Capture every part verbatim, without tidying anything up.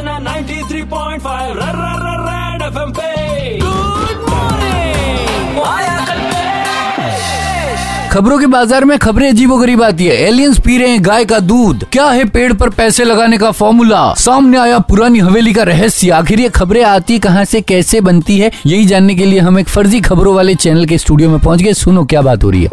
Ninety three point five red FM पे good morning. खबरों के बाजार में खबरें अजीबोगरीब आती है। एलियंस पी रहे हैं गाय का दूध, क्या है पेड़ पर पैसे लगाने का फॉर्मूला, सामने आया पुरानी हवेली का रहस्य। आखिर ये खबरें आती कहां से, कैसे बनती है, यही जानने के लिए हम एक फर्जी खबरों वाले चैनल के स्टूडियो में पहुंच गए। सुनो क्या बात हो रही है।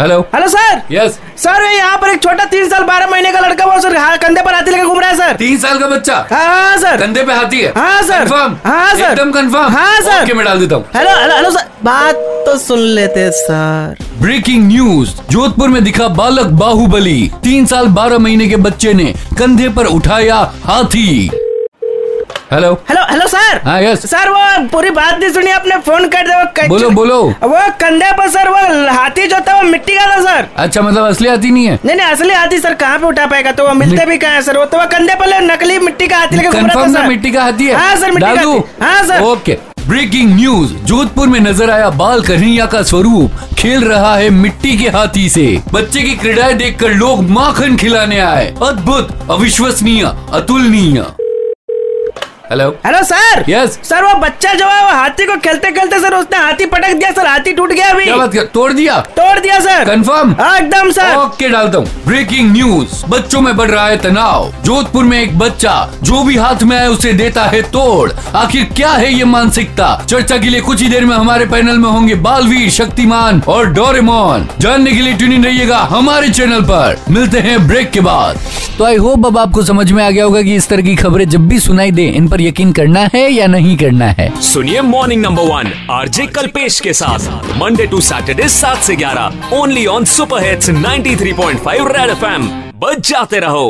Hello hello sir. Yes sir, यहाँ पर एक छोटा तीन साल बारह महीने का लड़का वो कंधे पर हाथी लेकर घूम रहा है सर। तीन साल का बच्चा? हाँ सर, कंधे पे हाथी है। हाँ सर, कंफर्म? हाँ सर, एकदम कंफर्म। हाँ सर, ओके मैं डाल देता हूँ। हेलो हेलो सर, बात तो सुन लेते सर। ब्रेकिंग न्यूज, जोधपुर में दिखा बालक बाहुबली, तीन साल बारह महीने के बच्चे ने कंधे पर उठाया हाथी। Hello hello hello sir. हाँ यस सर, वो पूरी बात नहीं सुनी आपने, फोन कर दे। बोलो बोलो। वो कंधे पर सर वो हाथी जो था वो मिट्टी का था सर। अच्छा, मतलब असली हाथी नहीं है? नहीं नहीं, असली हाथी सर कहाँ पे उठा पाएगा, तो वो मिलते भी कहाँ है सर। वो तो वो कंधे पर नकली मिट्टी का हाथी लेकर घूम रहा था सर। मिट्टी का हाथी है? हाँ सर, मिट्टी का हाथी। हाँ sir, okay. Breaking news, Jodhpur में नजर आया बाल कन्हैया का स्वरूप, खेल रहा है मिट्टी के हाथी से। बच्चे की क्रीड़ाएं देखकर लोग माखन खिलाने आए। अद्भुत, अविश्वसनीय, अतुलनीय। Hello hello sir. Yes sir, वो बच्चा जो है वो हाथी को खेलते खेलते सर उसने हाथी पटक दिया सर, हाथी टूट गया। अभी क्या बात कर, तोड़ दिया? तोड़ दिया सर। कंफर्म? हाँ एकदम सर। ओके डालता हूँ। ब्रेकिंग न्यूज, बच्चों में बढ़ रहा है तनाव, जोधपुर में एक बच्चा जो भी हाथ में आए उसे देता है तोड़। आखिर क्या है ये मानसिकता? चर्चा के लिए कुछ ही देर में हमारे पैनल में होंगे बालवीर, शक्तिमान और डोरेमोन। जानने के लिए ट्यून इन रहिएगा हमारे चैनल पर। मिलते हैं ब्रेक के बाद। तो आई होप अब आपको समझ में आ गया होगा कि इस तरह की खबरें जब भी सुनाई दे इन पर यकीन करना है या नहीं करना है। सुनिए morning number one RJ Kalpesh के साथ मंडे टू सैटरडे सात से ग्यारह only on superhits ninety three point five red FM. बच जाते रहो।